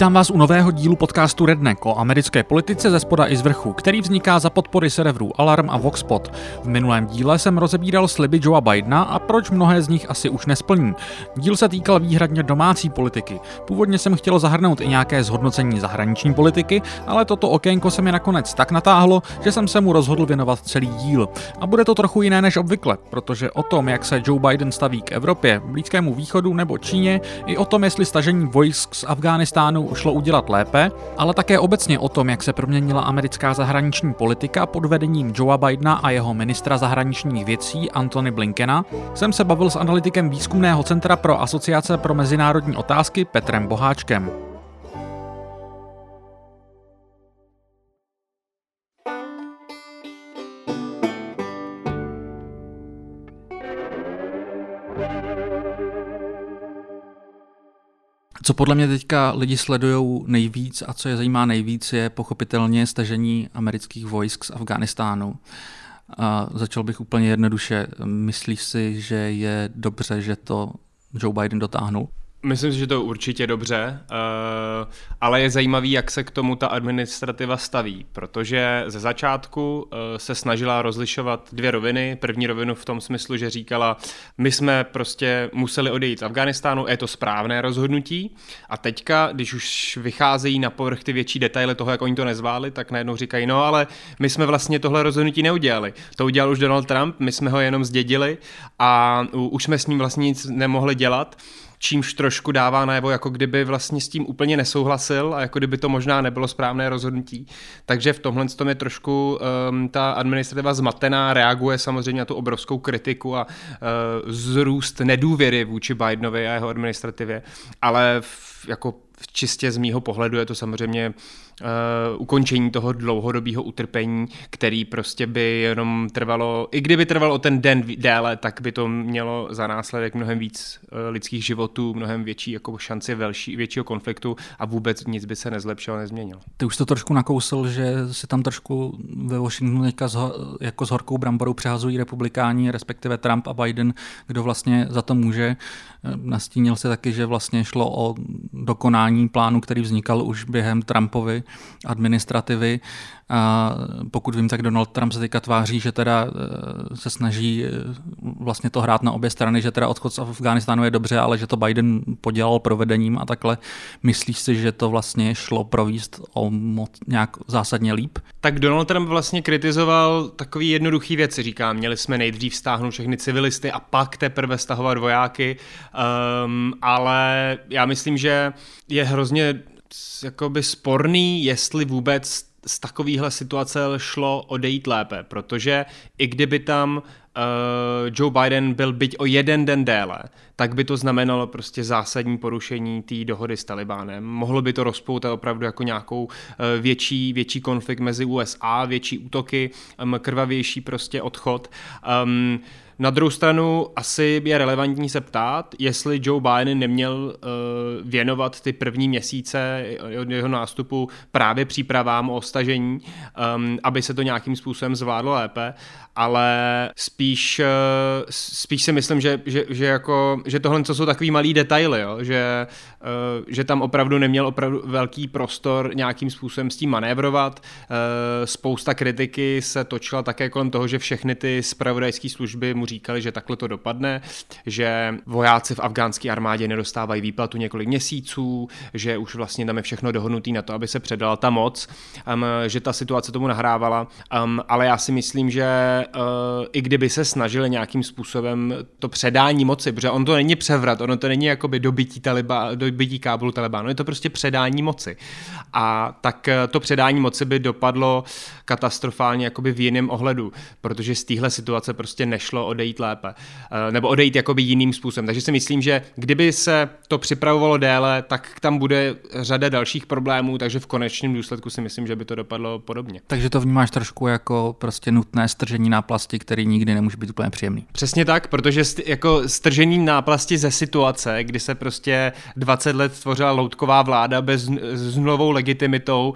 Vítám vás u nového dílu podcastu Redneck o americké politice ze spoda i z vrchu, který vzniká za podpory serverů Alarm a Voxpot. V minulém díle jsem rozebíral sliby Joea Bidena a proč mnohé z nich asi už nesplní. Díl se týkal výhradně domácí politiky. Původně jsem chtěl zahrnout i nějaké zhodnocení zahraniční politiky, ale toto okénko se mi nakonec tak natáhlo, že jsem se mu rozhodl věnovat celý díl. A bude to trochu jiné než obvykle, protože o tom, jak se Joe Biden staví k Evropě, Blízkému východu nebo Číně, i o tom, jestli stažení vojsk z Afghánistánu šlo udělat lépe, ale také obecně o tom, jak se proměnila americká zahraniční politika pod vedením Joea Bidena a jeho ministra zahraničních věcí Anthony Blinkena, jsem se bavil s analytikem Výzkumného centra pro asociace pro mezinárodní otázky Petrem Boháčkem. Co podle mě teďka lidi sledujou nejvíc a co je zajímá nejvíc, je pochopitelně stažení amerických vojsk z Afghánistánu. Začal bych úplně jednoduše. Myslíš si, že je dobře, že to Joe Biden dotáhnul? Myslím si, že to určitě dobře, ale je zajímavý, jak se k tomu ta administrativa staví, protože ze začátku se snažila rozlišovat dvě roviny. První rovinu v tom smyslu, že říkala, my jsme prostě museli odejít z Afghánistánu, je to správné rozhodnutí. A teďka, když už vycházejí na povrch ty větší detaily toho, jak oni to nezvládli, tak najednou říkají, no ale my jsme vlastně tohle rozhodnutí neudělali. To udělal už Donald Trump, my jsme ho jenom zdědili a už jsme s ním vlastně nic nemohli dělat. Čímž trošku dává najevo, jako kdyby vlastně s tím úplně nesouhlasil a jako kdyby to možná nebylo správné rozhodnutí. Takže v tomhle tom je trošku ta administrativa zmatená, reaguje samozřejmě na tu obrovskou kritiku a vzrůst nedůvěry vůči Bidenovi a jeho administrativě. Ale jako čistě z mýho pohledu je to samozřejmě ukončení toho dlouhodobého utrpení, který prostě by jenom trvalo, i kdyby trvalo o ten den déle, tak by to mělo za následek mnohem víc lidských životů, mnohem větší jako šanci většího konfliktu a vůbec nic by se nezlepšilo, nezměnilo. Ty už to trošku nakousil, že se tam trošku ve Washingtonu teďka jako s horkou bramborou přehazují republikáni, respektive Trump a Biden, kdo vlastně za to může. Nastínil se taky, že vlastně šlo o dokonání plánu, který vznikal už během Trumpovy administrativy. A pokud vím, tak Donald Trump se teďka tváří, že teda se snaží vlastně to hrát na obě strany, že teda odchod z Afghánistánu je dobře, ale že to Biden podělal provedením a takhle. Myslíš si, že to vlastně šlo províst o moc nějak zásadně líp? Tak Donald Trump vlastně kritizoval takový jednoduchý věci. Říká, měli jsme nejdřív stáhnout všechny civilisty a pak teprve stahovat vojáky, ale já myslím, že je hrozně jakoby sporný, jestli vůbec z takovýhle situace šlo odejít lépe, protože i kdyby tam Joe Biden byl byť o jeden den déle, tak by to znamenalo prostě zásadní porušení té dohody s Talibánem. Mohlo by to rozpoutat opravdu jako nějakou větší konflikt mezi USA, větší útoky, krvavější prostě odchod. Na druhou stranu asi je relevantní se ptát, jestli Joe Biden neměl věnovat ty první měsíce od jeho nástupu právě přípravám o stažení, aby se to nějakým způsobem zvládlo lépe, ale spíš si myslím, že tohle jsou takový malý detaily, jo? Že tam opravdu neměl velký prostor nějakým způsobem s tím manévrovat. Spousta kritiky se točila také kolem toho, že všechny ty zpravodajské služby mu říkali, že takhle to dopadne, že vojáci v afghánské armádě nedostávají výplatu několik měsíců, že už vlastně tam je všechno dohodnutý na to, aby se předala ta moc, že ta situace tomu nahrávala, ale já si myslím, že i kdyby se snažili nějakým způsobem to předání moci, protože on to není převrat, ono to není jakoby dobytí Kábulu Talibánu, je to prostě předání moci. A tak to předání moci by dopadlo katastrofálně jakoby v jiném ohledu, protože z téhle situace prostě nešlo odejít lépe, nebo odejít jakoby jiným způsobem. Takže si myslím, že kdyby se to připravovalo déle, tak tam bude řada dalších problémů, takže v konečném důsledku si myslím, že by to dopadlo podobně. Takže to vnímáš trošku jako prostě nutné stržení náplasti, který nikdy nemůže být úplně příjemný. Přesně tak, protože jako stržení náplasti náplasti ze situace, kdy se prostě 20 let tvořila loutková vláda s nulovou legitimitou,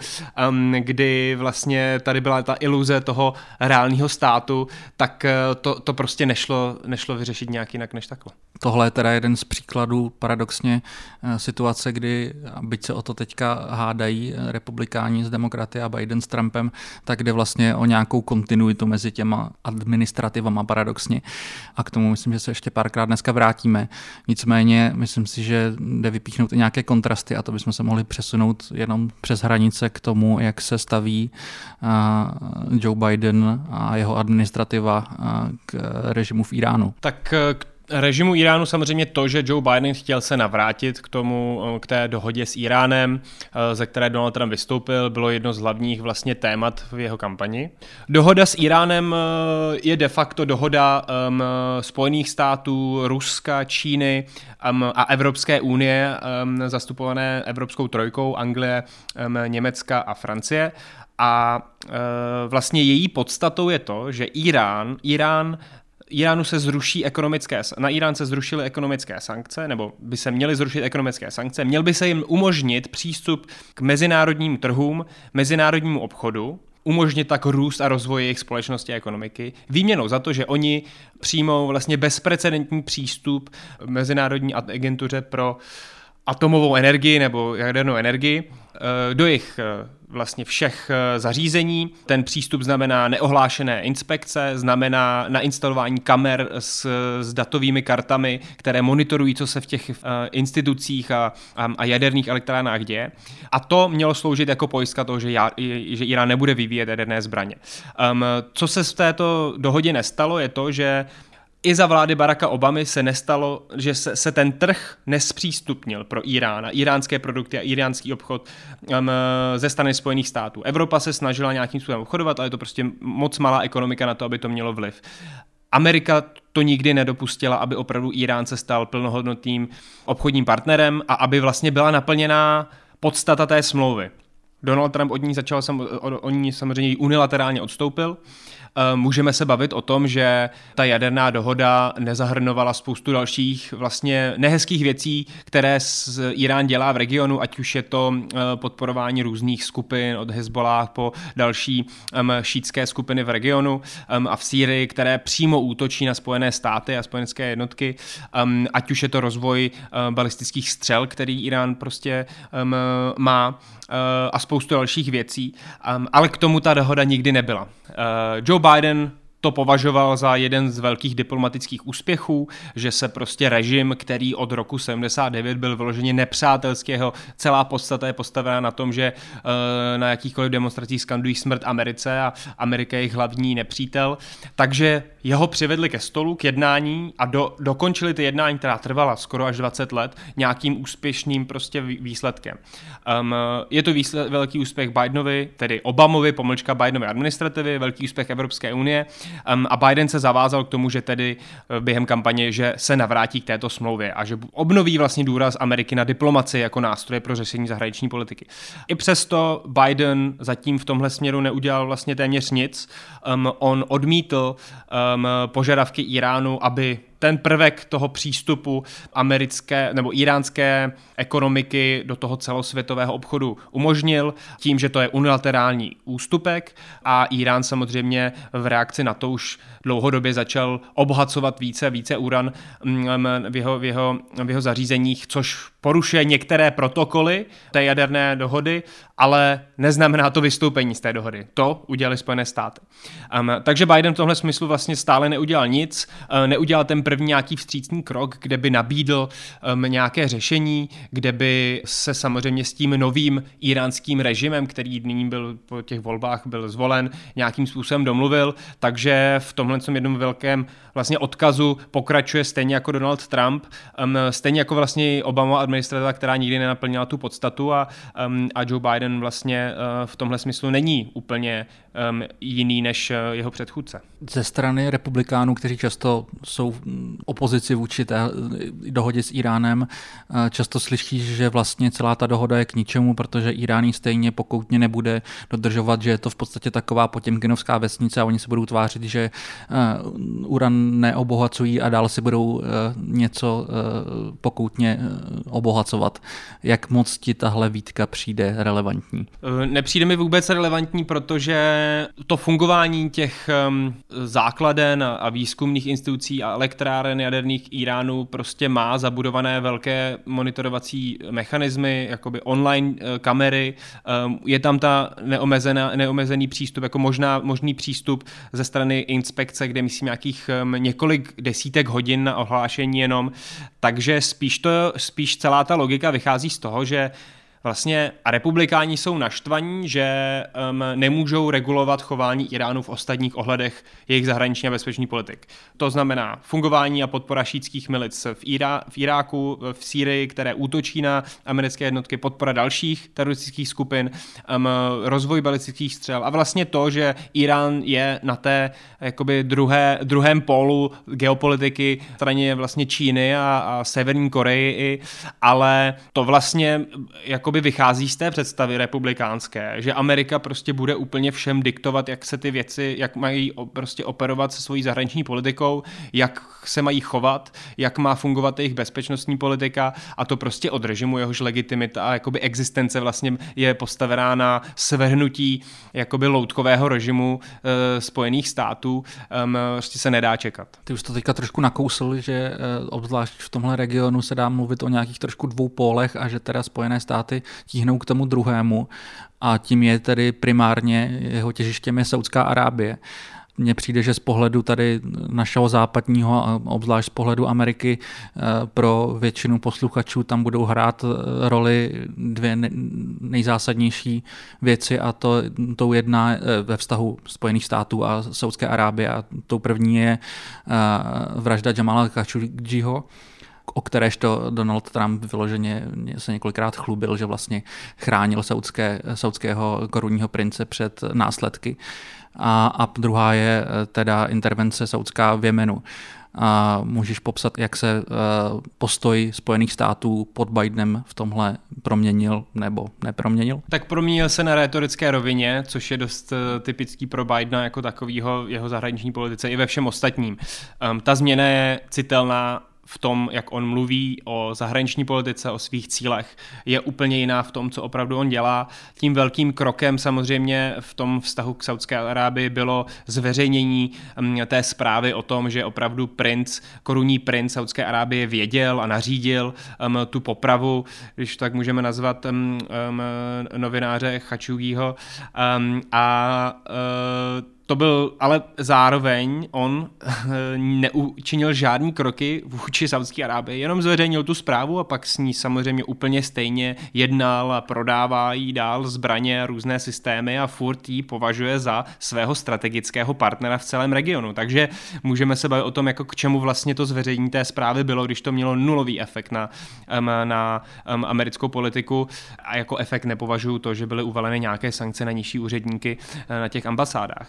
kdy vlastně tady byla ta iluze toho reálního státu, tak to prostě nešlo vyřešit nějak jinak než takhle. Tohle je teda jeden z příkladů paradoxně situace, kdy, byť se o to teďka hádají republikáni z demokraty a Biden s Trumpem, tak jde vlastně o nějakou kontinuitu mezi těma administrativama paradoxně. A k tomu myslím, že se ještě párkrát dneska vrátíme. Nicméně myslím si, že jde vypíchnout i nějaké kontrasty a to bychom se mohli přesunout jenom přes hranice k tomu, jak se staví Joe Biden a jeho administrativa k režimu v Iránu. Tak režimu Iránu samozřejmě to, že Joe Biden chtěl se navrátit k té dohodě s Iránem, ze které Donald Trump vystoupil, bylo jedno z hlavních vlastně témat v jeho kampani. Dohoda s Iránem je de facto dohoda Spojených států, Ruska, Číny a Evropské unie, zastupované Evropskou trojkou, Anglie, Německa a Francie. A vlastně její podstatou je to, že na Írán se zrušily ekonomické sankce, nebo by se měly zrušit ekonomické sankce, měl by se jim umožnit přístup k mezinárodním trhům, mezinárodnímu obchodu, umožnit tak růst a rozvoj jejich společnosti a ekonomiky, výměnou za to, že oni přijmou vlastně bezprecedentní přístup mezinárodní agentuře pro atomovou energii nebo jadernou energii do jejich vlastně všech zařízení. Ten přístup znamená neohlášené inspekce, znamená nainstalování kamer s datovými kartami, které monitorují, co se v těch institucích a jaderných elektrárnách děje. A to mělo sloužit jako pojistka toho, že Irán nebude vyvíjet jaderné zbraně. Co se v této dohodě nestalo, je to, že i za vlády Baracka Obamy se nestalo, že se ten trh nespřístupnil pro Irán a iránské produkty a iránský obchod ze strany Spojených států. Evropa se snažila nějakým způsobem obchodovat, ale je to prostě moc malá ekonomika na to, aby to mělo vliv. Amerika to nikdy nedopustila, aby opravdu Irán se stal plnohodnotným obchodním partnerem a aby vlastně byla naplněná podstata té smlouvy. Donald Trump od ní samozřejmě unilaterálně odstoupil. Můžeme se bavit o tom, že ta jaderná dohoda nezahrnovala spoustu dalších vlastně nehezkých věcí, které Irán dělá v regionu, ať už je to podporování různých skupin od Hezbollah po další šítské skupiny v regionu a v Sýrii, které přímo útočí na Spojené státy a spojenecké jednotky, ať už je to rozvoj balistických střel, který Irán prostě má, a spoustu dalších věcí, ale k tomu ta dohoda nikdy nebyla. Joe Biden to považoval za jeden z velkých diplomatických úspěchů, že se prostě režim, který od roku 79 byl vyloženě nepřátelského, celá podstata je postavena na tom, že na jakýchkoliv demonstracích skandují smrt Americe a Amerika je jejich hlavní nepřítel. Takže jeho přivedli ke stolu, k jednání a dokončili ty jednání, která trvala skoro až 20 let, nějakým úspěšným prostě výsledkem. Je to velký úspěch Bidenovi, tedy Obamovi, pomlčka Bidenovy administrativy, velký úspěch Evropské unie. A Biden se zavázal k tomu, že tedy během kampaně, že se navrátí k této smlouvě a že obnoví vlastně důraz Ameriky na diplomacii jako nástroje pro řešení zahraniční politiky. I přesto Biden zatím v tomhle směru neudělal vlastně téměř nic. On odmítl požadavky Iránu, aby ten prvek toho přístupu americké nebo iránské ekonomiky do toho celosvětového obchodu umožnil tím, že to je unilaterální ústupek a Irán samozřejmě v reakci na to už dlouhodobě začal obohacovat více a více uran v jeho zařízeních, což porušuje některé protokoly té jaderné dohody, ale neznamená to vystoupení z té dohody. To udělali Spojené státy. Takže Biden v tomhle smyslu vlastně stále neudělal nic, neudělal ten první nějaký vstřícný krok, kde by nabídl nějaké řešení, kde by se samozřejmě s tím novým iránským režimem, který nyní byl po těch volbách byl zvolen, nějakým způsobem domluvil, takže v tomhle jednom velkém vlastně odkazu pokračuje stejně jako Donald Trump, stejně jako vlastně Obama administrativa, která nikdy nenaplnila tu podstatu a Joe Biden vlastně v tomhle smyslu není úplně jiný než jeho předchůdce. Ze strany republikánů, kteří často jsou v opozici vůči té dohodě s Iránem, často slyšíš, že vlastně celá ta dohoda je k ničemu, protože Irán stejně pokoutně nebude dodržovat, že je to v podstatě taková potěmkinovská vesnice a oni se budou tvářit, že uran neobohacují a dál si budou něco pokoutně obohacovat. Jak moc ti tahle výtka přijde relevantní? Nepřijde mi vůbec relevantní, protože to fungování těch základen a výzkumných institucí a elektráren jaderných Iránu prostě má zabudované velké monitorovací mechanismy, jakoby online kamery. Je tam ta neomezený přístup, jako možný přístup ze strany inspekce, kde myslím nějakých několik desítek hodin na ohlášení jenom. Takže spíš celá ta logika vychází z toho, že vlastně republikáni jsou naštvaní, že nemůžou regulovat chování Iránu v ostatních ohledech jejich zahraniční a bezpečný politik. To znamená fungování a podpora šítských milic v Iráku, v Sýrii, které útočí na americké jednotky, podpora dalších teroristických skupin, rozvoj balistických střel a vlastně to, že Irán je na té jakoby druhém pólu geopolitiky straně vlastně Číny a Severní Koreji, ale to vlastně jakoby vychází z té představy republikánské, že Amerika prostě bude úplně všem diktovat, jak se ty věci, jak mají prostě operovat se svojí zahraniční politikou, jak se mají chovat, jak má fungovat jejich bezpečnostní politika, a to prostě od režimu, jehož legitimita a jakoby existence vlastně je postavená na svrhnutí jakoby loutkového režimu Spojených států, prostě se nedá čekat. Ty už to teďka trošku nakousl, že obzvlášť v tomhle regionu se dá mluvit o nějakých trošku dvou pólech a že teda Spojené státy tíhnou k tomu druhému a tím je tedy primárně jeho těžištěm je Saúdská Arábie. Mně přijde, že z pohledu tady našeho západního a obzvlášť z pohledu Ameriky pro většinu posluchačů tam budou hrát roli dvě nejzásadnější věci a tou jedna ve vztahu Spojených států a Saúdské Arábie a tou první je vražda Jamala Khashoggiho, o kteréž to Donald Trump vyloženě se několikrát chlubil, že vlastně chránil saudského korunního prince před následky. A druhá je teda intervence saudská v Jemenu. A můžeš popsat, jak se postoj Spojených států pod Bidenem v tomhle proměnil nebo neproměnil? Tak proměnil se na rétorické rovině, což je dost typický pro Bidena jako takovýho, jeho zahraniční politice i ve všem ostatním. Ta změna je citelná v tom, jak on mluví o zahraniční politice, o svých cílech, je úplně jiná v tom, co opravdu on dělá. Tím velkým krokem samozřejmě v tom vztahu k Saúdské Arábii bylo zveřejnění té zprávy o tom, že opravdu korunní princ Saúdské Arábie věděl a nařídil tu popravu, když tak můžeme nazvat novináře Khashoggiho to byl, ale zároveň on neučinil žádný kroky vůči Saúdské Arábii, jenom zveřejnil tu zprávu a pak s ní samozřejmě úplně stejně jednal a prodává jí dál zbraně, různé systémy a furt jí považuje za svého strategického partnera v celém regionu. Takže můžeme se bavit o tom, jako k čemu vlastně to zveřejnění té zprávy bylo, když to mělo nulový efekt na americkou politiku a jako efekt nepovažuju to, že byly uvaleny nějaké sankce na nižší úředníky na těch ambasádách.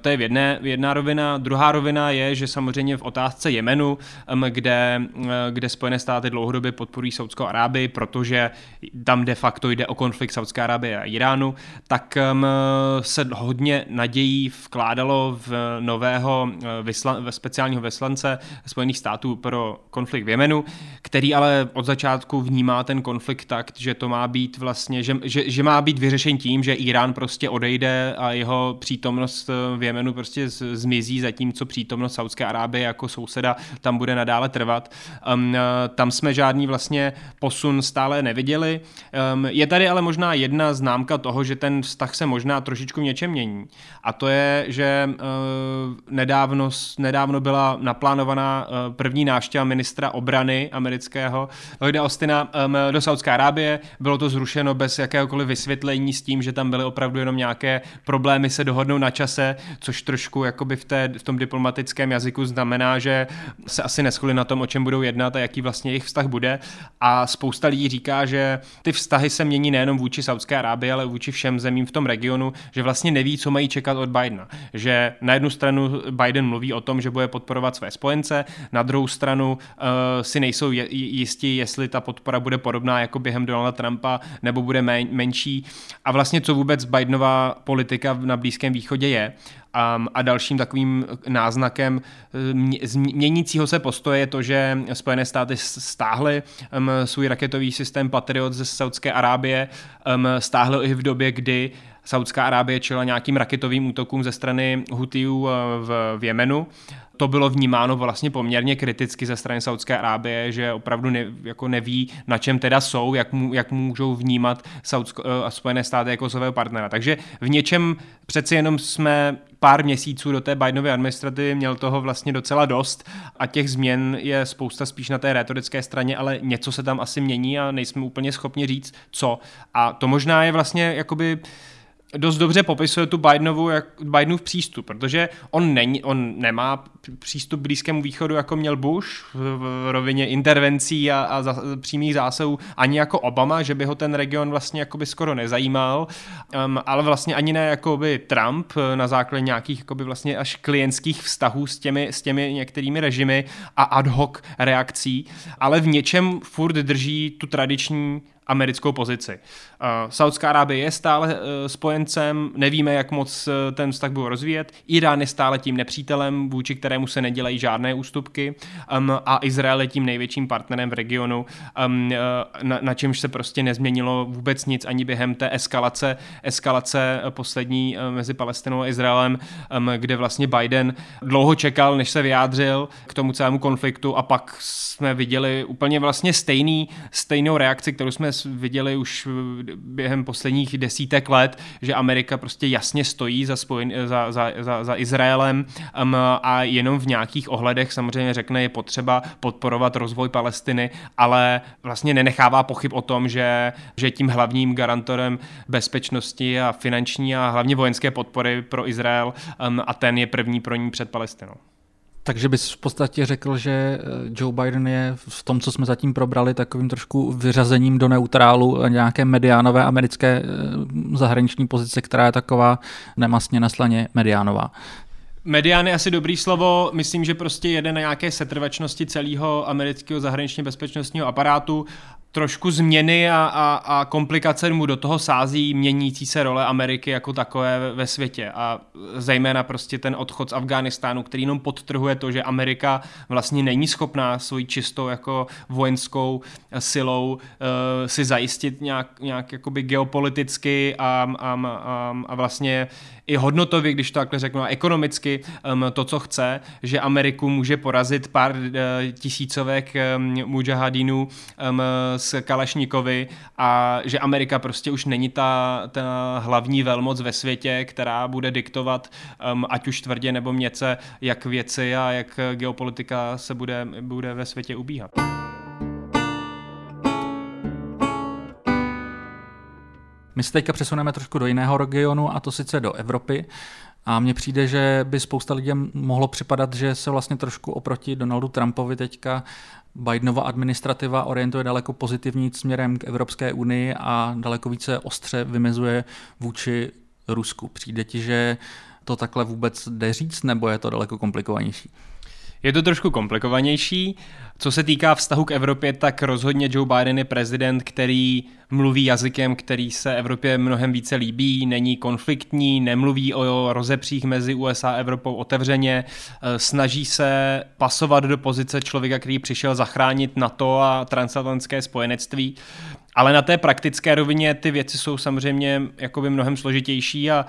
To je jedna rovina. Druhá rovina je, že samozřejmě v otázce Jemenu, kde Spojené státy dlouhodobě podporují Saúdskou Arábii, protože tam de facto jde o konflikt Saúdské Arábie a Iránu, tak se hodně nadějí vkládalo v nového speciálního vyslance Spojených států pro konflikt v Jemenu, který ale od začátku vnímá ten konflikt tak, že to má být vlastně, že má být vyřešen tím, že Irán prostě odejde a jeho přítomnost v Jemenu prostě zmizí, zatímco přítomnost Saúdské Arábie jako souseda tam bude nadále trvat. Tam jsme žádný vlastně posun stále neviděli. Je tady ale možná jedna známka toho, že ten vztah se možná trošičku v něčem mění. A to je, že nedávno byla naplánovaná první návštěva ministra obrany amerického Lloyda Austina do Saúdské Arábie. Bylo to zrušeno bez jakéhokoliv vysvětlení s tím, že tam byly opravdu jenom nějaké problémy se dohodnout na na čase, což trošku jakoby v tom diplomatickém jazyku znamená, že se asi neshodli na tom, o čem budou jednat a jaký vlastně jejich vztah bude. A spousta lidí říká, že ty vztahy se mění nejenom vůči Saúdské Arábii, ale vůči všem zemím v tom regionu, že vlastně neví, co mají čekat od Bidena. Že na jednu stranu Biden mluví o tom, že bude podporovat své spojence, na druhou stranu si nejsou jistí, jestli ta podpora bude podobná jako během Donalda Trumpa, nebo bude menší. A vlastně co vůbec Bidenova politika na Blízkém východě je. A dalším takovým náznakem měnícího se postoje je to, že Spojené státy stáhly svůj raketový systém Patriot ze Saúdské Arábie, stáhly i v době, kdy Saúdská Arábie čelila nějakým raketovým útokům ze strany Houthiů v Jemenu. To bylo vnímáno vlastně poměrně kriticky ze strany Saúdské Arábie, že opravdu neví, na čem teda jsou, jak můžou vnímat Spojené státy jako svého partnera. Takže v něčem přeci jenom jsme pár měsíců do té Bidenovy administrativy, měl toho vlastně docela dost a těch změn je spousta spíš na té rétorické straně, ale něco se tam asi mění a nejsme úplně schopni říct, co. A to možná je vlastně jakoby dost dobře popisuje tu Bidenův přístup, protože on nemá přístup k Blízkému východu, jako měl Bush v rovině intervencí a přímých zásahů, ani jako Obama, že by ho ten region vlastně jakoby skoro nezajímal, ale vlastně ani ne jakoby Trump na základě nějakých jakoby vlastně až klientských vztahů s těmi některými režimy a ad hoc reakcí, ale v něčem furt drží tu tradiční americkou pozici. Saúdská Arábie je stále spojencem, nevíme, jak moc ten vztah bude rozvíjet. Irán je stále tím nepřítelem, vůči kterému se nedělají žádné ústupky a Izrael je tím největším partnerem v regionu, na čemž se prostě nezměnilo vůbec nic ani během té eskalace poslední mezi Palestinou a Izraelem, kde vlastně Biden dlouho čekal, než se vyjádřil k tomu celému konfliktu a pak jsme viděli úplně vlastně stejnou reakci, kterou jsme viděli už během posledních 10 let, že Amerika prostě jasně stojí za Izraelem a jenom v nějakých ohledech samozřejmě řekne, je potřeba podporovat rozvoj Palestiny, ale vlastně nenechává pochyb o tom, že tím hlavním garantorem bezpečnosti a finanční a hlavně vojenské podpory pro Izrael a ten je první pro ní před Palestinou. Takže bys v podstatě řekl, že Joe Biden je v tom, co jsme zatím probrali, takovým trošku vyřazením do neutrálu nějaké mediánové americké zahraniční pozice, která je taková nemastně na slaně mediánová. Medián je asi dobrý slovo, myslím, že prostě jede na nějaké setrvačnosti celého amerického zahraničně bezpečnostního aparátu. Trošku změny a komplikace mu do toho sází měnící se role Ameriky jako takové ve světě a zejména prostě ten odchod z Afghánistánu, který jenom podtrhuje to, že Amerika vlastně není schopná svojí čistou jako vojenskou silou si zajistit nějak jakoby geopoliticky a vlastně i hodnotově, když to takhle řeknu, a ekonomicky to, co chce, že Ameriku může porazit pár tisícovek mujahadínů z Kalašnikovy a že Amerika prostě už není ta hlavní velmoc ve světě, která bude diktovat ať už tvrdě nebo měce, jak věci a jak geopolitika se bude ve světě ubíhat. My se teďka přesuneme trošku do jiného regionu, a to sice do Evropy. A mně přijde, že by spousta lidí mohlo připadat, že se vlastně trošku oproti Donaldu Trumpovi teďka Bidenova administrativa orientuje daleko pozitivní směrem k Evropské unii a daleko více ostře vymezuje vůči Rusku. Přijde ti, že to takhle vůbec jde říct, nebo je to daleko komplikovanější? Je to trošku komplikovanější. Co se týká vztahu k Evropě, tak rozhodně Joe Biden je prezident, který mluví jazykem, který se Evropě mnohem více líbí, není konfliktní, nemluví o rozepřích mezi USA a Evropou otevřeně, snaží se pasovat do pozice člověka, který přišel zachránit NATO a transatlantské spojenectví. Ale na té praktické rovině ty věci jsou samozřejmě jakoby mnohem složitější a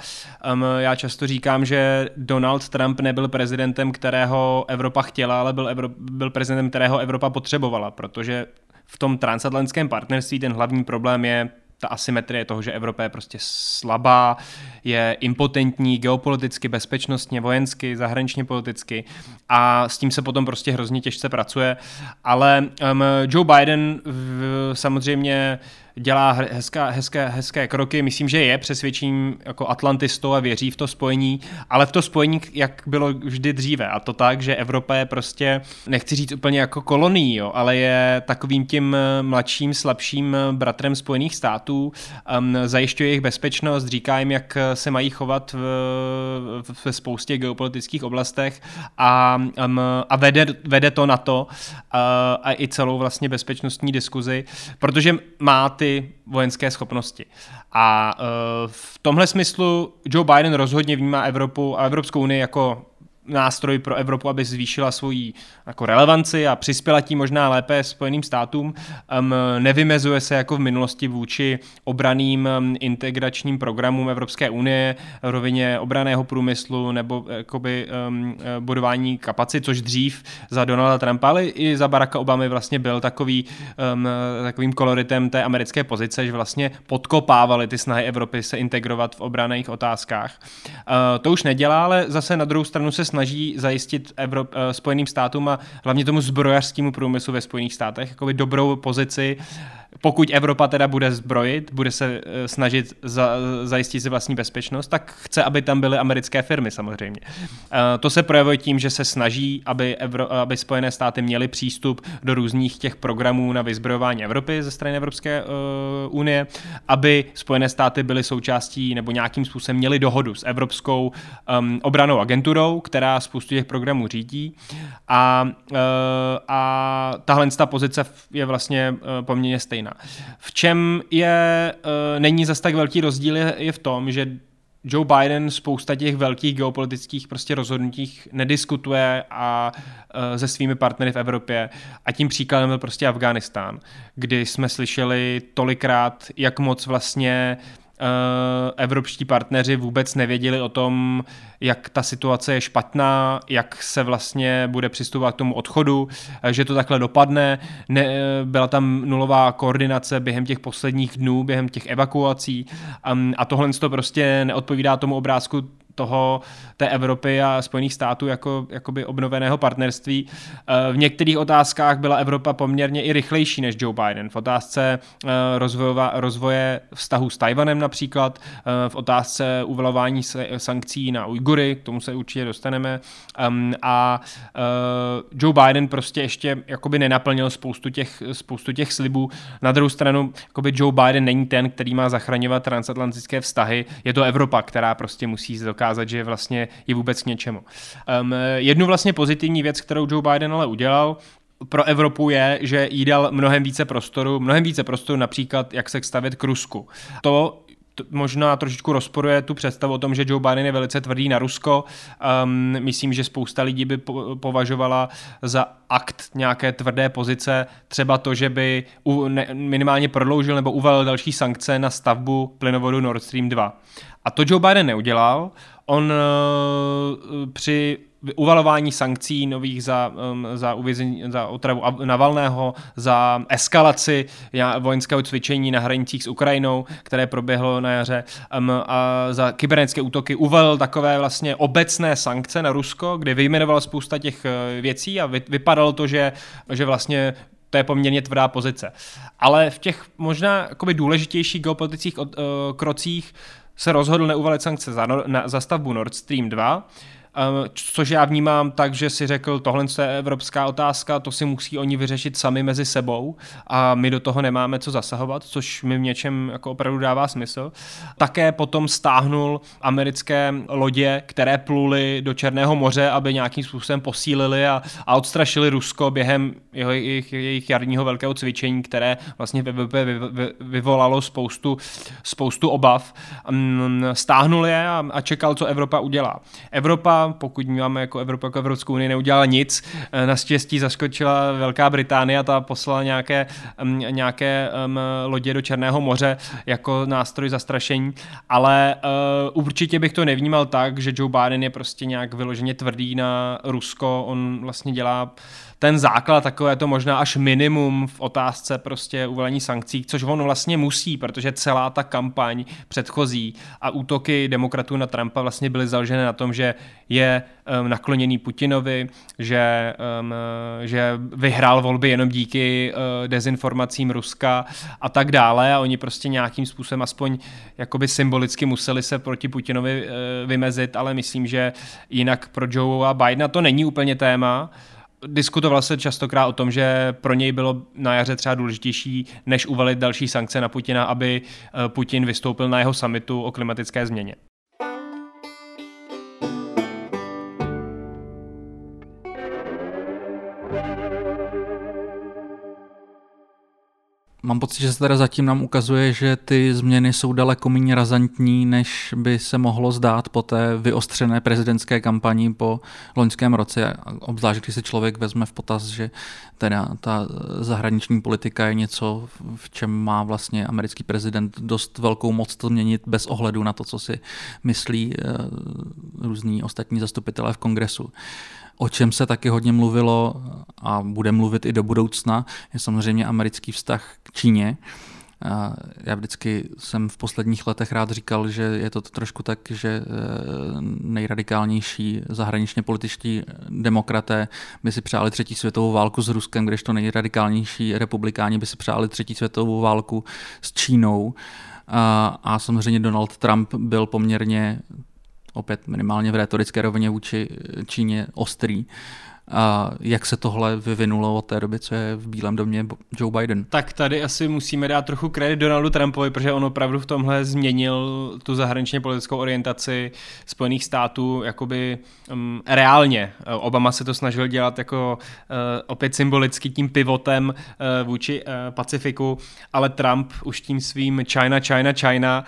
já často říkám, že Donald Trump nebyl prezidentem, kterého Evropa chtěla, ale byl prezidentem, kterého Evropa potřebovala, protože v tom transatlantském partnerství ten hlavní problém je ta asymetrie toho, že Evropa je prostě slabá, je impotentní geopoliticky, bezpečnostně, vojensky, zahraničně politicky a s tím se potom prostě hrozně těžce pracuje. Ale Joe Biden samozřejmě dělá hezké kroky. Myslím, že je přesvědčím jako atlantistou a věří v to spojení, ale v to spojení, jak bylo vždy dříve. A to tak, že Evropa je prostě, nechci říct úplně jako kolonií, jo, ale je takovým tím mladším, slabším bratrem Spojených států, zajišťuje jejich bezpečnost, říká jim, jak se mají chovat ve spoustě geopolitických oblastech a vede to na to a i celou vlastně bezpečnostní diskuzi, protože má ty vojenské schopnosti. A v tomhle smyslu Joe Biden rozhodně vnímá Evropu a Evropskou unii jako nástroj pro Evropu, aby zvýšila svoji jako relevanci a přispěla tím možná lépe Spojeným státům. Nevymezuje se jako v minulosti vůči obraným integračním programům Evropské unie, rovině obranného průmyslu nebo jakoby, budování kapacit, což dřív za Donalda Trumpa, ale i za Baracka Obamy vlastně byl takovým koloritem té americké pozice, že vlastně podkopávali ty snahy Evropy se integrovat v obranných otázkách. To už nedělá, ale zase na druhou stranu se snaží zajistit Spojeným státům a hlavně tomu zbrojařskému průmyslu ve Spojených státech jakoby dobrou pozici. Pokud Evropa teda bude zbrojit, bude se snažit zajistit si vlastní bezpečnost, tak chce, aby tam byly americké firmy samozřejmě. To se projevuje tím, že se snaží, aby Spojené státy měly přístup do různých těch programů na vyzbrojování Evropy ze strany Evropské unie, aby Spojené státy byly součástí nebo nějakým způsobem měly dohodu s Evropskou obrannou agenturou, která spoustu těch programů řídí. A tahle pozice je vlastně poměrně stejná. V čem není zas tak velký rozdíl je v tom, že Joe Biden spousta těch velkých geopolitických prostě rozhodnutích nediskutuje a se svými partnery v Evropě. A tím příkladem byl prostě Afghánistán, kdy jsme slyšeli tolikrát, jak moc vlastně evropští partneři vůbec nevěděli o tom, jak ta situace je špatná, jak se vlastně bude přistupovat k tomu odchodu, že to takhle dopadne. Byla tam nulová koordinace během těch posledních dnů, během těch evakuací a tohle to prostě neodpovídá tomu obrázku té Evropy a Spojených států jakoby obnoveného partnerství. V některých otázkách byla Evropa poměrně i rychlejší než Joe Biden. V otázce rozvoje vztahu s Taiwanem například, v otázce uvalování sankcí na Ujgury, k tomu se určitě dostaneme. A Joe Biden prostě ještě jakoby nenaplnil spoustu těch slibů. Na druhou stranu jakoby Joe Biden není ten, který má zachraňovat transatlantické vztahy. Je to Evropa, která prostě musí dokázat, že vlastně je vůbec k něčemu. Jednu vlastně pozitivní věc, kterou Joe Biden ale udělal pro Evropu, je, že jí dal mnohem více prostoru například, jak se stavět k Rusku. To možná trošičku rozporuje tu představu o tom, že Joe Biden je velice tvrdý na Rusko. Myslím, že spousta lidí by považovala za akt nějaké tvrdé pozice, třeba to, že by minimálně prodloužil nebo uvalil další sankce na stavbu plynovodu Nord Stream 2. A to Joe Biden neudělal. On při uvalování sankcí nových za otravu Navalného, za eskalaci vojenského cvičení na hranicích s Ukrajinou, které proběhlo na jaře, a za kybernetické útoky uvalil takové vlastně obecné sankce na Rusko, kde vyjmenoval spousta těch věcí a vypadalo to, že vlastně to je poměrně tvrdá pozice. Ale v těch možná jakoby důležitějších geopolitických krocích se rozhodl neuvalit sankce za stavbu Nord Stream 2, což já vnímám tak, že si řekl, tohle je evropská otázka, to si musí oni vyřešit sami mezi sebou a my do toho nemáme co zasahovat, což mi v něčem jako opravdu dává smysl. Také potom stáhnul americké lodě, které pluly do Černého moře, aby nějakým způsobem posílili a odstrašili Rusko během jejich jarního velkého cvičení, které vlastně vyvolalo spoustu obav. Stáhnul je a čekal, co Evropa udělá. Pokud máme jako Evropa, jako Evropskou unii, neudělala nic. Naštěstí zaskočila Velká Británie a ta poslala nějaké lodě do Černého moře jako nástroj zastrašení, ale určitě bych to nevnímal tak, že Joe Biden je prostě nějak vyloženě tvrdý na Rusko. On vlastně dělá ten základ, takové to možná až minimum v otázce prostě uvalení sankcí, což on vlastně musí, protože celá ta kampaň předchozí a útoky demokratů na Trumpa vlastně byly založené na tom, že je nakloněný Putinovi, že vyhrál volby jenom díky dezinformacím Ruska a tak dále, a oni prostě nějakým způsobem aspoň jakoby symbolicky museli se proti Putinovi vymezit, ale myslím, že jinak pro Joe a Bidena to není úplně téma. Diskutoval se častokrát o tom, že pro něj bylo na jaře třeba důležitější, než uvalit další sankce na Putina, aby Putin vystoupil na jeho summitu o klimatické změně. Mám pocit, že se teda zatím nám ukazuje, že ty změny jsou daleko méně razantní, než by se mohlo zdát po té vyostřené prezidentské kampani po loňském roce. Obzvlášť, když se člověk vezme v potaz, že teda ta zahraniční politika je něco, v čem má vlastně americký prezident dost velkou moc to změnit bez ohledu na to, co si myslí různí ostatní zastupitelé v kongresu. O čem se taky hodně mluvilo a bude mluvit i do budoucna, je samozřejmě americký vztah k Číně. Já vždycky jsem v posledních letech rád říkal, že je to trošku tak, že nejradikálnější zahraničně političtí demokraté by si přáli třetí světovou válku s Ruskem, kdežto nejradikálnější republikáni by si přáli třetí světovou válku s Čínou. A samozřejmě Donald Trump byl poměrně opět minimálně v rétorické rovině vůči Číně ostrý. A jak se tohle vyvinulo od té doby, co je v Bílém domě Joe Biden? Tak tady asi musíme dát trochu kredit Donaldu Trumpovi, protože on opravdu v tomhle změnil tu zahraničně politickou orientaci Spojených států jakoby reálně. Obama se to snažil dělat jako opět symbolicky tím pivotem vůči Pacifiku, ale Trump už tím svým China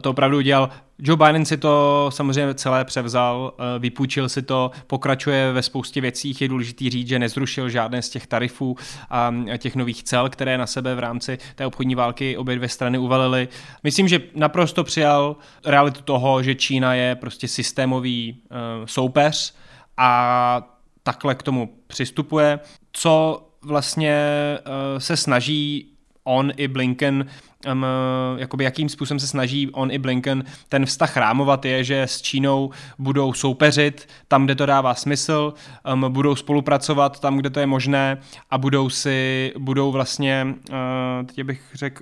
to opravdu udělal. Joe Biden si to samozřejmě celé převzal, vypůjčil si to, pokračuje ve spoustě věcí. Je důležitý říct, že nezrušil žádné z těch tarifů a těch nových cel, které na sebe v rámci té obchodní války obě dvě strany uvalily. Myslím, že naprosto přijal realitu toho, že Čína je prostě systémový soupeř, a takhle k tomu přistupuje. Co vlastně se snaží on i Blinken, jakým způsobem se snaží on i Blinken ten vztah rámovat, je, že s Čínou budou soupeřit tam, kde to dává smysl, budou spolupracovat tam, kde to je možné,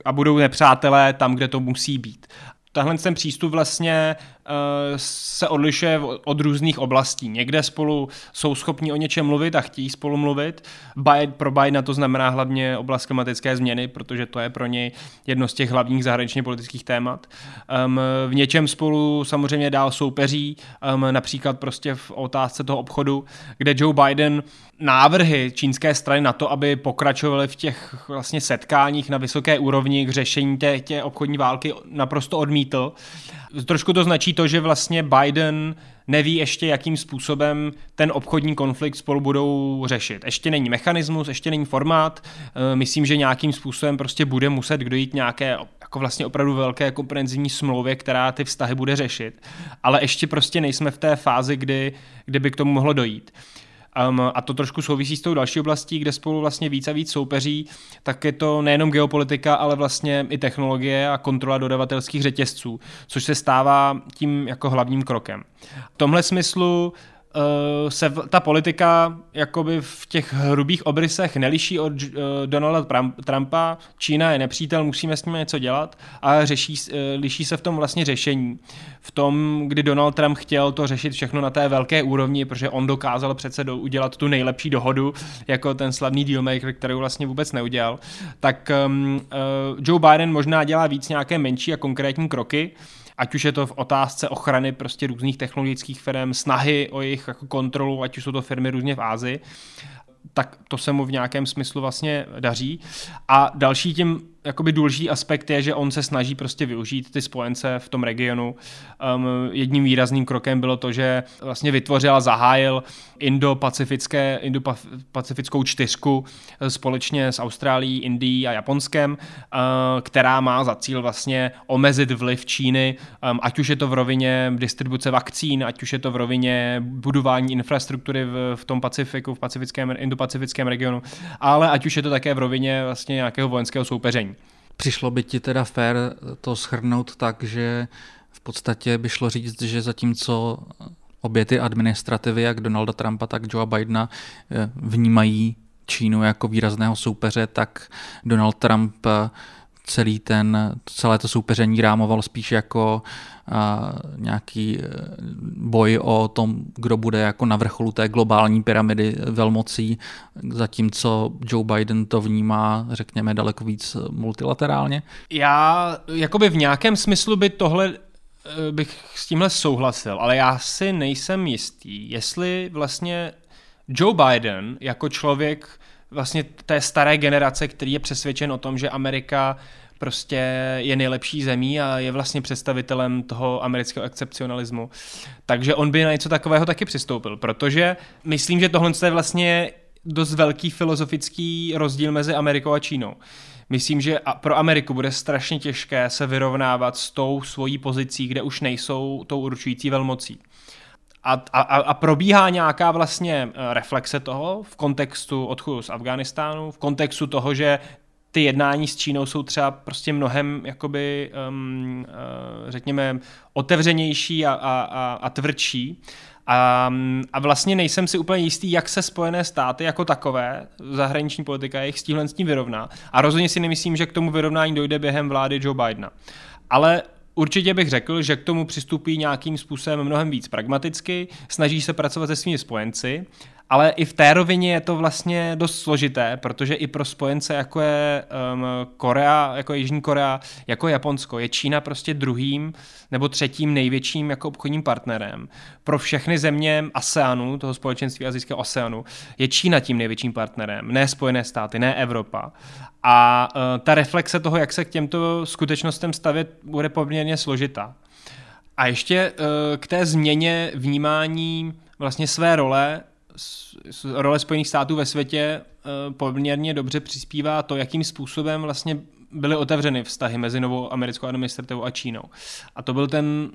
a budou nepřátelé tam, kde to musí být. Tahle ten přístup vlastně se odlišuje od různých oblastí. Někde spolu jsou schopni o něčem mluvit a chtějí spolu mluvit. Pro Bidena to znamená hlavně oblast klimatické změny, protože to je pro něj jedno z těch hlavních zahraničně politických témat. V něčem spolu samozřejmě dál soupeří, například prostě v otázce toho obchodu, kde Joe Biden návrhy čínské strany na to, aby pokračovali v těch vlastně setkáních na vysoké úrovni k řešení té obchodní války, naprosto odmítl. Trošku to značí to, že vlastně Biden neví ještě, jakým způsobem ten obchodní konflikt spolu budou řešit. Ještě není mechanismus, ještě není formát. Myslím, že nějakým způsobem prostě bude muset dojít nějaké jako vlastně opravdu velké komprehenzivní smlouvě, která ty vztahy bude řešit. Ale ještě prostě nejsme v té fázi, kdy by k tomu mohlo dojít. A to trošku souvisí s tou další oblastí, kde spolu vlastně víc a víc soupeří, tak je to nejenom geopolitika, ale vlastně i technologie a kontrola dodavatelských řetězců, což se stává tím jako hlavním krokem. V tomhle smyslu se ta politika jakoby v těch hrubých obrysech neliší od Donalda Trumpa. Čína je nepřítel, musíme s ním něco dělat, a liší se v tom vlastně řešení. V tom, kdy Donald Trump chtěl to řešit všechno na té velké úrovni, protože on dokázal přece udělat tu nejlepší dohodu, jako ten slavný dealmaker, kterou vlastně vůbec neudělal, tak Joe Biden možná dělá víc nějaké menší a konkrétní kroky, ať už je to v otázce ochrany prostě různých technologických firm, snahy o jejich jako kontrolu, ať už jsou to firmy různě v Asii, tak to se mu v nějakém smyslu vlastně daří. A další tím jakoby důležitý aspekt je, že on se snaží prostě využít ty spojence v tom regionu. Jedním výrazným krokem bylo to, že vlastně vytvořil a zahájil Indo-pacifickou čtyřku společně s Austrálií, Indií a Japonskem, která má za cíl vlastně omezit vliv Číny, ať už je to v rovině distribuce vakcín, ať už je to v rovině budování infrastruktury v tom Pacifiku, Indo-pacifickém regionu, ale ať už je to také v rovině vlastně nějakého vojenského soupeření. Přišlo by ti teda fér to shrnout tak, že v podstatě by šlo říct, že zatímco obě ty administrativy, jak Donalda Trumpa, tak Joea Bidena, vnímají Čínu jako výrazného soupeře, tak Donald Trump celé to soupeření rámoval spíš jako nějaký boj o tom, kdo bude jako na vrcholu té globální pyramidy velmocí, zatímco Joe Biden to vnímá, řekněme, daleko víc multilaterálně. Já jakoby v nějakém smyslu bych s tímhle souhlasil, ale já si nejsem jistý, jestli vlastně Joe Biden jako člověk vlastně té staré generace, který je přesvědčen o tom, že Amerika prostě je nejlepší zemí a je vlastně představitelem toho amerického excepcionalismu. Takže on by na něco takového taky přistoupil, protože myslím, že tohle je vlastně dost velký filozofický rozdíl mezi Amerikou a Čínou. Myslím, že pro Ameriku bude strašně těžké se vyrovnávat s tou svojí pozicí, kde už nejsou tou určující velmocí. A probíhá nějaká vlastně reflexe toho v kontextu odchodu z Afghánistánu, v kontextu toho, že ty jednání s Čínou jsou třeba prostě mnohem, jakoby, řekněme, otevřenější a tvrdší. A vlastně nejsem si úplně jistý, jak se Spojené státy jako takové, zahraniční politika jejich s tím vyrovná. A rozhodně si nemyslím, že k tomu vyrovnání dojde během vlády Joe Bidena. Ale určitě bych řekl, že k tomu přistupí nějakým způsobem mnohem víc pragmaticky, snaží se pracovat se svými spojenci, ale i v té rovině je to vlastně dost složité, protože i pro spojence, jako je Korea, jako je Jižní Korea, jako je Japonsko, je Čína prostě druhým nebo třetím největším jako obchodním partnerem. Pro všechny země ASEANu, toho společenství asijského ASEANu, je Čína tím největším partnerem, ne Spojené státy, ne Evropa. A ta reflexe toho, jak se k těmto skutečnostem stavět, bude poměrně složitá. A ještě k té změně vnímání vlastně své role Spojených států ve světě poměrně dobře přispívá to, jakým způsobem vlastně byly otevřeny vztahy mezi novou americkou administrativou a Čínou. A to byl ten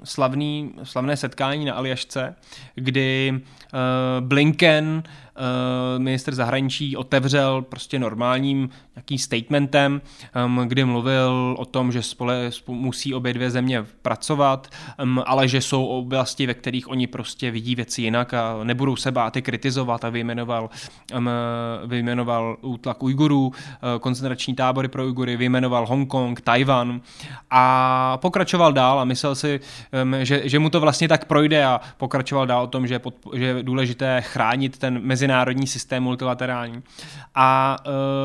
slavné setkání na Aljašce, kdy Blinken, ministr zahraničí, otevřel prostě normálním nějakým statementem, kdy mluvil o tom, že musí obě dvě země pracovat, ale že jsou oblasti, ve kterých oni prostě vidí věci jinak a nebudou se bát je kritizovat, a vyjmenoval útlak Ujgurů, koncentrační tábory pro Ujgury, vyjmenoval Hongkong, Taiwan a pokračoval dál a myslel si, že mu to vlastně tak projde, a pokračoval dál o tom, že je důležité chránit ten mezinárodní systém multilaterální. A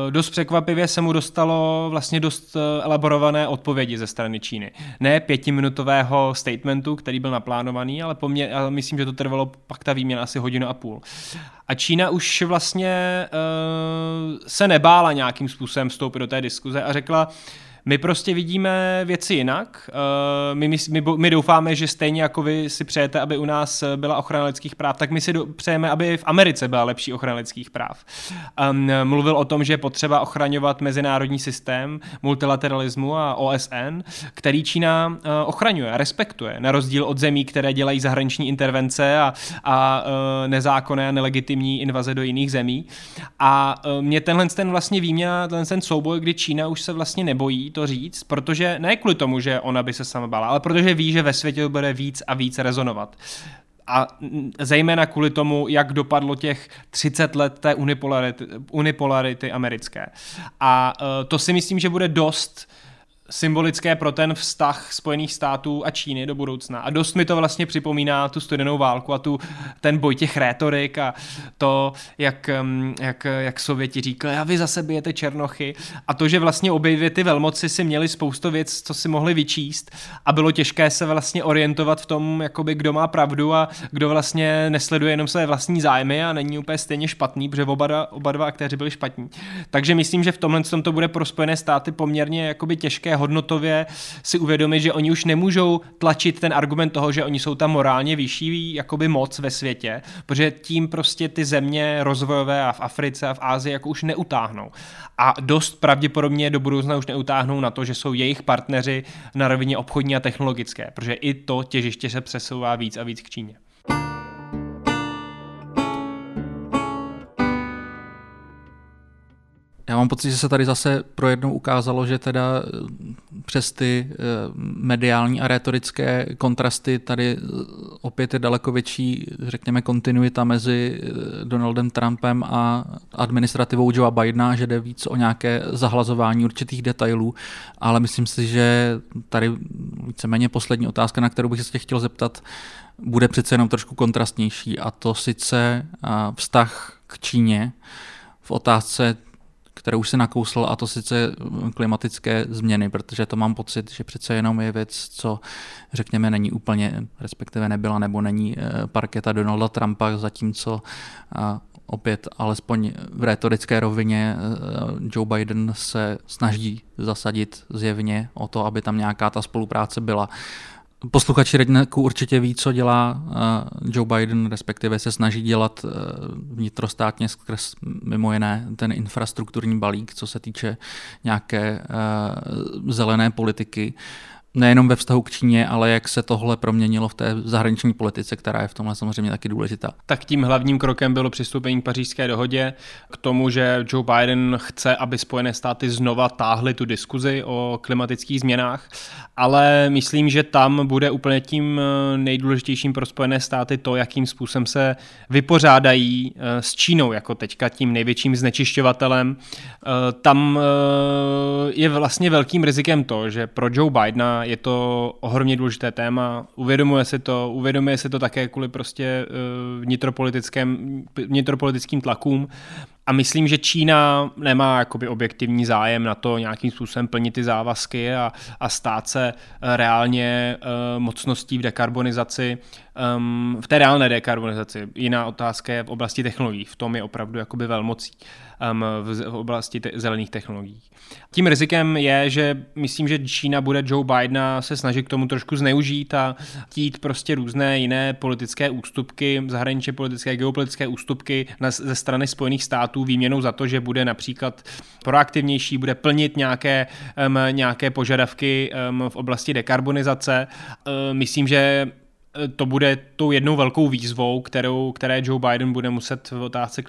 dost překvapivě se mu dostalo vlastně dost elaborované odpovědi ze strany Číny. Ne 5minutového statementu, který byl naplánovaný, ale myslím, že to trvalo pak ta výměna asi hodinu a půl. A Čína už vlastně se nebála nějakým způsobem vstoupit do té diskuze a řekla: my prostě vidíme věci jinak, my doufáme, že stejně jako vy si přejete, aby u nás byla ochrana lidských práv, tak my si přejeme, aby v Americe byla lepší ochrana lidských práv. Mluvil o tom, že je potřeba ochraňovat mezinárodní systém multilateralismu a OSN, který Čína ochraňuje a respektuje, na rozdíl od zemí, které dělají zahraniční intervence a nezákonné a nelegitimní invaze do jiných zemí. A mě tenhle vlastně výměna, tenhle souboj, kdy Čína už se vlastně nebojí to říct, protože ne kvůli tomu, že ona by se sama bála, ale protože ví, že ve světě to bude víc a víc rezonovat. A zejména kvůli tomu, jak dopadlo těch 30 let té unipolarity americké. A to si myslím, že bude dost symbolické pro ten vztah Spojených států a Číny do budoucna. A dost mi to vlastně připomíná tu studenou válku a ten boj těch rétorik a to, jak Sověti říkali: a vy zase bijete černochy. A to, že vlastně obě dvě ty velmoci si měli spoustu věc, co si mohli vyčíst, a bylo těžké se vlastně orientovat v tom, jakoby kdo má pravdu a kdo vlastně nesleduje jenom své vlastní zájmy a není úplně stejně špatný, protože oba dva aktéři byli špatní. Takže myslím, že v tomhle to bude pro Spojené státy poměrně jakoby těžké hodnotově si uvědomit, že oni už nemůžou tlačit ten argument toho, že oni jsou tam morálně vyšší jakoby moc ve světě, protože tím prostě ty země rozvojové a v Africe a v Asii jako už neutáhnou. A dost pravděpodobně do budoucna už neutáhnou na to, že jsou jejich partneři na rovině obchodní a technologické, protože i to těžiště se přesouvá víc a víc k Číně. Já mám pocit, že se tady zase pro jednou ukázalo, že teda přes ty mediální a rétorické kontrasty tady opět je daleko větší, řekněme, kontinuita mezi Donaldem Trumpem a administrativou Joea Bidena, že jde víc o nějaké zahlazování určitých detailů, ale myslím si, že tady víceméně poslední otázka, na kterou bych se chtěl zeptat, bude přece jenom trošku kontrastnější, a to sice vztah k Číně v otázce, které už si nakousl, a to sice klimatické změny, protože to mám pocit, že přece jenom je věc, co řekněme není úplně, respektive nebyla nebo není parketa Donalda Trumpa, zatímco opět alespoň v rétorické rovině Joe Biden se snaží zasadit zjevně o to, aby tam nějaká ta spolupráce byla. Posluchači Rednecku určitě ví, co dělá Joe Biden, respektive se snaží dělat vnitrostátně skrz mimo jiné ten infrastrukturní balík, co se týče nějaké zelené politiky. Nejenom ve vztahu k Číně, ale jak se tohle proměnilo v té zahraniční politice, která je v tomhle samozřejmě taky důležitá. Tak tím hlavním krokem bylo přistoupení k Pařížské dohodě, k tomu, že Joe Biden chce, aby Spojené státy znova táhly tu diskuzi o klimatických změnách, ale myslím, že tam bude úplně tím nejdůležitějším pro Spojené státy to, jakým způsobem se vypořádají s Čínou, jako teďka tím největším znečišťovatelem. Tam je vlastně velkým rizikem to, že pro Joe Bidena je to ohromně důležité téma, uvědomuje si to také kvůli prostě vnitropolitickým tlakům, a myslím, že Čína nemá jakoby objektivní zájem na to nějakým způsobem plnit ty závazky a stát se reálně mocností v dekarbonizaci, v té reálné dekarbonizaci. Jiná otázka je v oblasti technologií, v tom je opravdu jakoby velmocí v oblasti zelených technologií. Tím rizikem je, že myslím, že Čína bude Joe Bidena se snažit k tomu trošku zneužít a chtít prostě různé jiné politické ústupky, zahraničně politické, geopolitické ústupky ze strany Spojených států výměnou za to, že bude například proaktivnější, bude plnit nějaké požadavky v oblasti dekarbonizace. Myslím, že to bude tou jednou velkou výzvou, které Joe Biden bude muset v otázce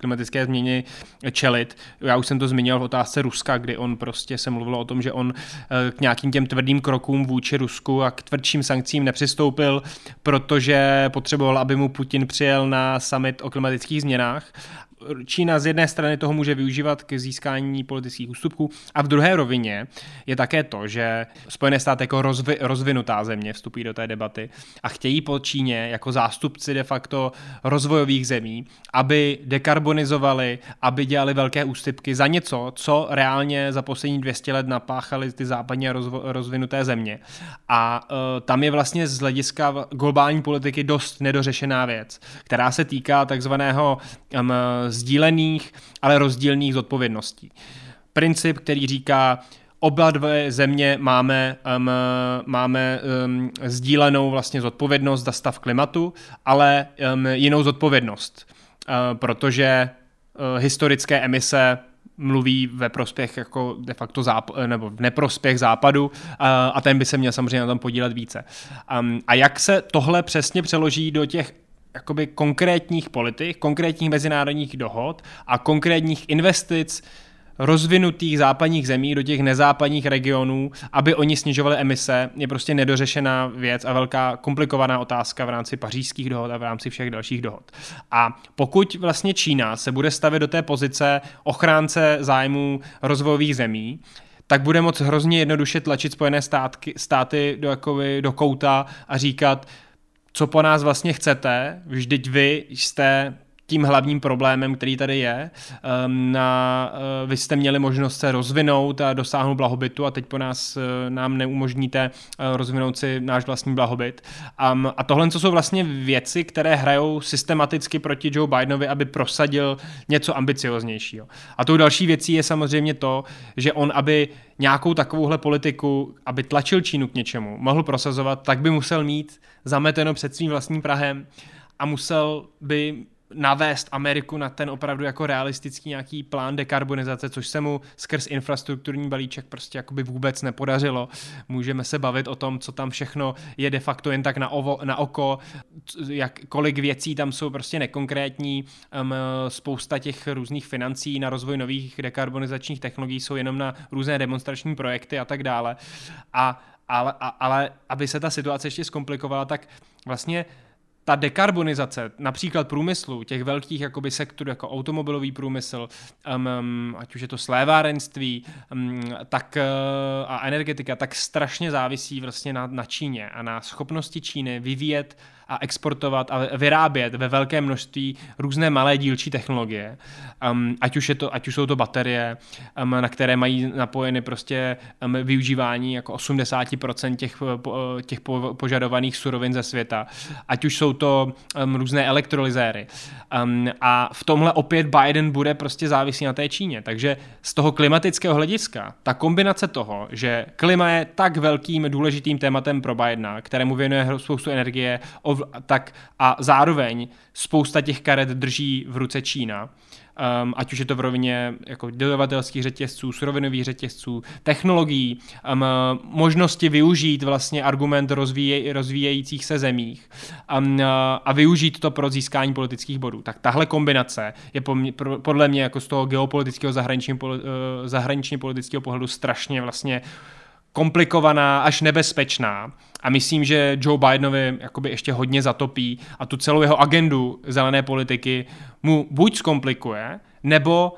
klimatické změny čelit. Já už jsem to zmiňoval v otázce Ruska, kdy on prostě se mluvil o tom, že on k nějakým těm tvrdým krokům vůči Rusku a k tvrdším sankcím nepřistoupil, protože potřeboval, aby mu Putin přijel na summit o klimatických změnách. Čína z jedné strany toho může využívat k získání politických ústupků, a v druhé rovině je také to, že Spojené státy jako rozvinutá země vstupují do té debaty a chtějí po Číně jako zástupci de facto rozvojových zemí, aby dekarbonizovali, aby dělali velké ústupky za něco, co reálně za poslední 200 let napáchaly ty západně rozvinuté země. A tam je vlastně z hlediska globální politiky dost nedořešená věc, která se týká takzvaného sdílených, ale rozdílných zodpovědností. Princip, který říká, oba dvě země máme sdílenou vlastně zodpovědnost za stav klimatu, ale jinou zodpovědnost, protože historické emise mluví ve prospěch jako de facto nebo v neprospěch západu, a ten by se měl samozřejmě na tom podílet více. A jak se tohle přesně přeloží do těch jakoby konkrétních politik, konkrétních mezinárodních dohod a konkrétních investic rozvinutých západních zemí do těch nezápadních regionů, aby oni snižovali emise, je prostě nedořešená věc a velká komplikovaná otázka v rámci pařížských dohod a v rámci všech dalších dohod. A pokud vlastně Čína se bude stavět do té pozice ochránce zájmů rozvojových zemí, tak bude moc hrozně jednoduše tlačit Spojené státy do kouta a říkat, co po nás vlastně chcete, vždyť vy jste tím hlavním problémem, který tady je. Vy jste měli možnost se rozvinout a dosáhnout blahobytu, a teď po nás nám neumožníte rozvinout si náš vlastní blahobyt. A tohle jsou vlastně věci, které hrajou systematicky proti Joe Bidenovi, aby prosadil něco ambicioznějšího. A tou další věcí je samozřejmě to, že on, aby nějakou takovouhle politiku, aby tlačil Čínu k něčemu, mohl prosazovat, tak by musel mít zameteno před svým vlastním prahem a musel by navést Ameriku na ten opravdu jako realistický nějaký plán dekarbonizace, což se mu skrz infrastrukturní balíček prostě jakoby vůbec nepodařilo. Můžeme se bavit o tom, co tam všechno je de facto jen tak na oko, kolik věcí tam jsou prostě nekonkrétní, spousta těch různých financí na rozvoj nových dekarbonizačních technologií jsou jenom na různé demonstrační projekty a tak dále. Ale aby se ta situace ještě zkomplikovala, tak vlastně ta dekarbonizace, například průmyslu, těch velkých jakoby sektorů, jako automobilový průmysl, ať už je to slévárenství a energetika, tak strašně závisí vlastně na Číně a na schopnosti Číny vyvíjet a exportovat a vyrábět ve velkém množství různé malé dílčí technologie. Ať už jsou to baterie, na které mají napojeny prostě využívání jako 80% těch požadovaných surovin ze světa. Ať už jsou to různé elektrolyzéry. A v tomhle opět Biden bude prostě závislý na té Číně. Takže z toho klimatického hlediska, ta kombinace toho, že klima je tak velkým důležitým tématem pro Bidena, kterému věnuje spoustu energie, tak a zároveň spousta těch karet drží v ruce Čína, ať už je to v rovině jako dodavatelských řetězců, surovinových řetězců, technologií, možnosti využít vlastně argument rozvíjejících se zemích a využít to pro získání politických bodů. Tak tahle kombinace je podle mě jako z toho geopolitického zahraničně politického pohledu strašně vlastně komplikovaná, až nebezpečná. A myslím, že Joe Bidenovi jakoby ještě hodně zatopí a tu celou jeho agendu zelené politiky mu buď zkomplikuje, nebo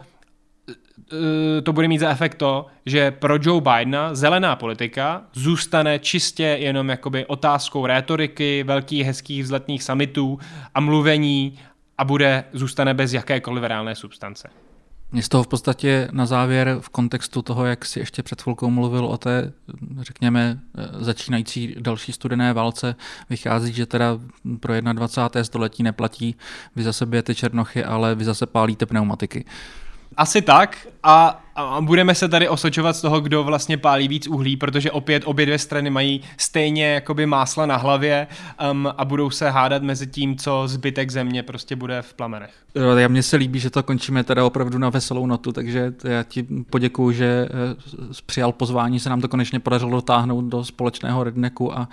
to bude mít za efekt to, že pro Joe Bidena zelená politika zůstane čistě jenom jakoby otázkou rétoriky, velkých hezkých vzletných summitů a mluvení a zůstane bez jakékoliv reálné substance. Mě z toho v podstatě na závěr v kontextu toho, jak si ještě před chvilkou mluvil o té, řekněme, začínající další studené válce, vychází, že teda pro 21. století neplatí vy zase bijete černochy, ale vy zase pálíte pneumatiky. Asi tak a budeme se tady osočovat z toho, kdo vlastně pálí víc uhlí, protože opět obě dvě strany mají stejně jakoby másla na hlavě a budou se hádat mezi tím, co zbytek země prostě bude v plamenech. Já mně se líbí, že to končíme teda opravdu na veselou notu, takže já ti poděkuju, že přijal pozvání, se nám to konečně podařilo dotáhnout do společného Rednecku a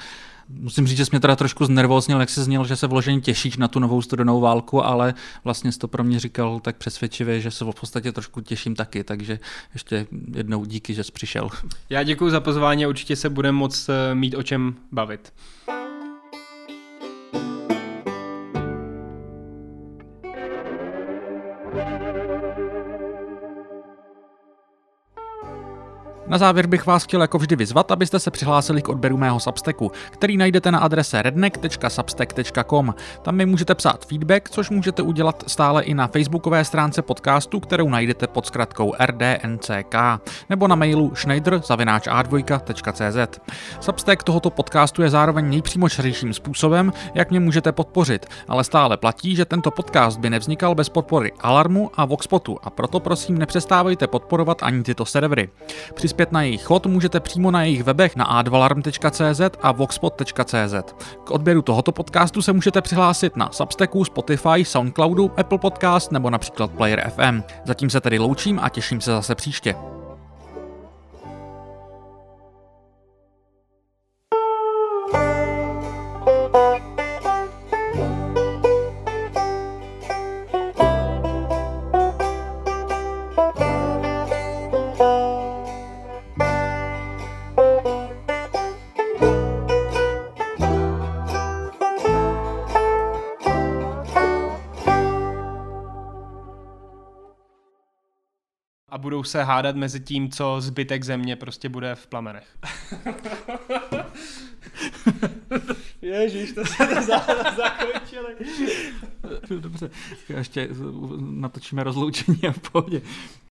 musím říct, že jsi mě teda trošku znervóznil, jak jsi zněl, že se vloženě těšíš na tu novou studenou válku, ale vlastně jsi to pro mě říkal tak přesvědčivě, že se v podstatě trošku těším taky, takže ještě jednou díky, že jsi přišel. Já děkuji za pozvání a určitě se budeme moc mít o čem bavit. Na závěr bych vás chtěl jako vždy vyzvat, abyste se přihlásili k odběru mého Substacku, který najdete na adrese redneck.substack.com. Tam mi můžete psát feedback, což můžete udělat stále i na facebookové stránce podcastu, kterou najdete pod zkratkou rdnck, nebo na mailu schneider@a2.cz. Substack tohoto podcastu je zároveň nejpřímočařejším způsobem, jak mě můžete podpořit, ale stále platí, že tento podcast by nevznikal bez podpory Alarmu a Voxpotu, a proto prosím nepřestávejte podporovat ani tyto servery. Přispět na jejich chod můžete přímo na jejich webech na a2alarm.cz a voxpot.cz. K odběru tohoto podcastu se můžete přihlásit na Substacku, Spotify, Soundcloudu, Apple Podcast nebo například Player FM. Zatím se tedy loučím a těším se zase příště. Budou se hádat mezi tím, co zbytek země prostě bude v plamenech. Ježíš, to se to zakončili. Dobře, ještě natočíme rozloučení a v pohodě.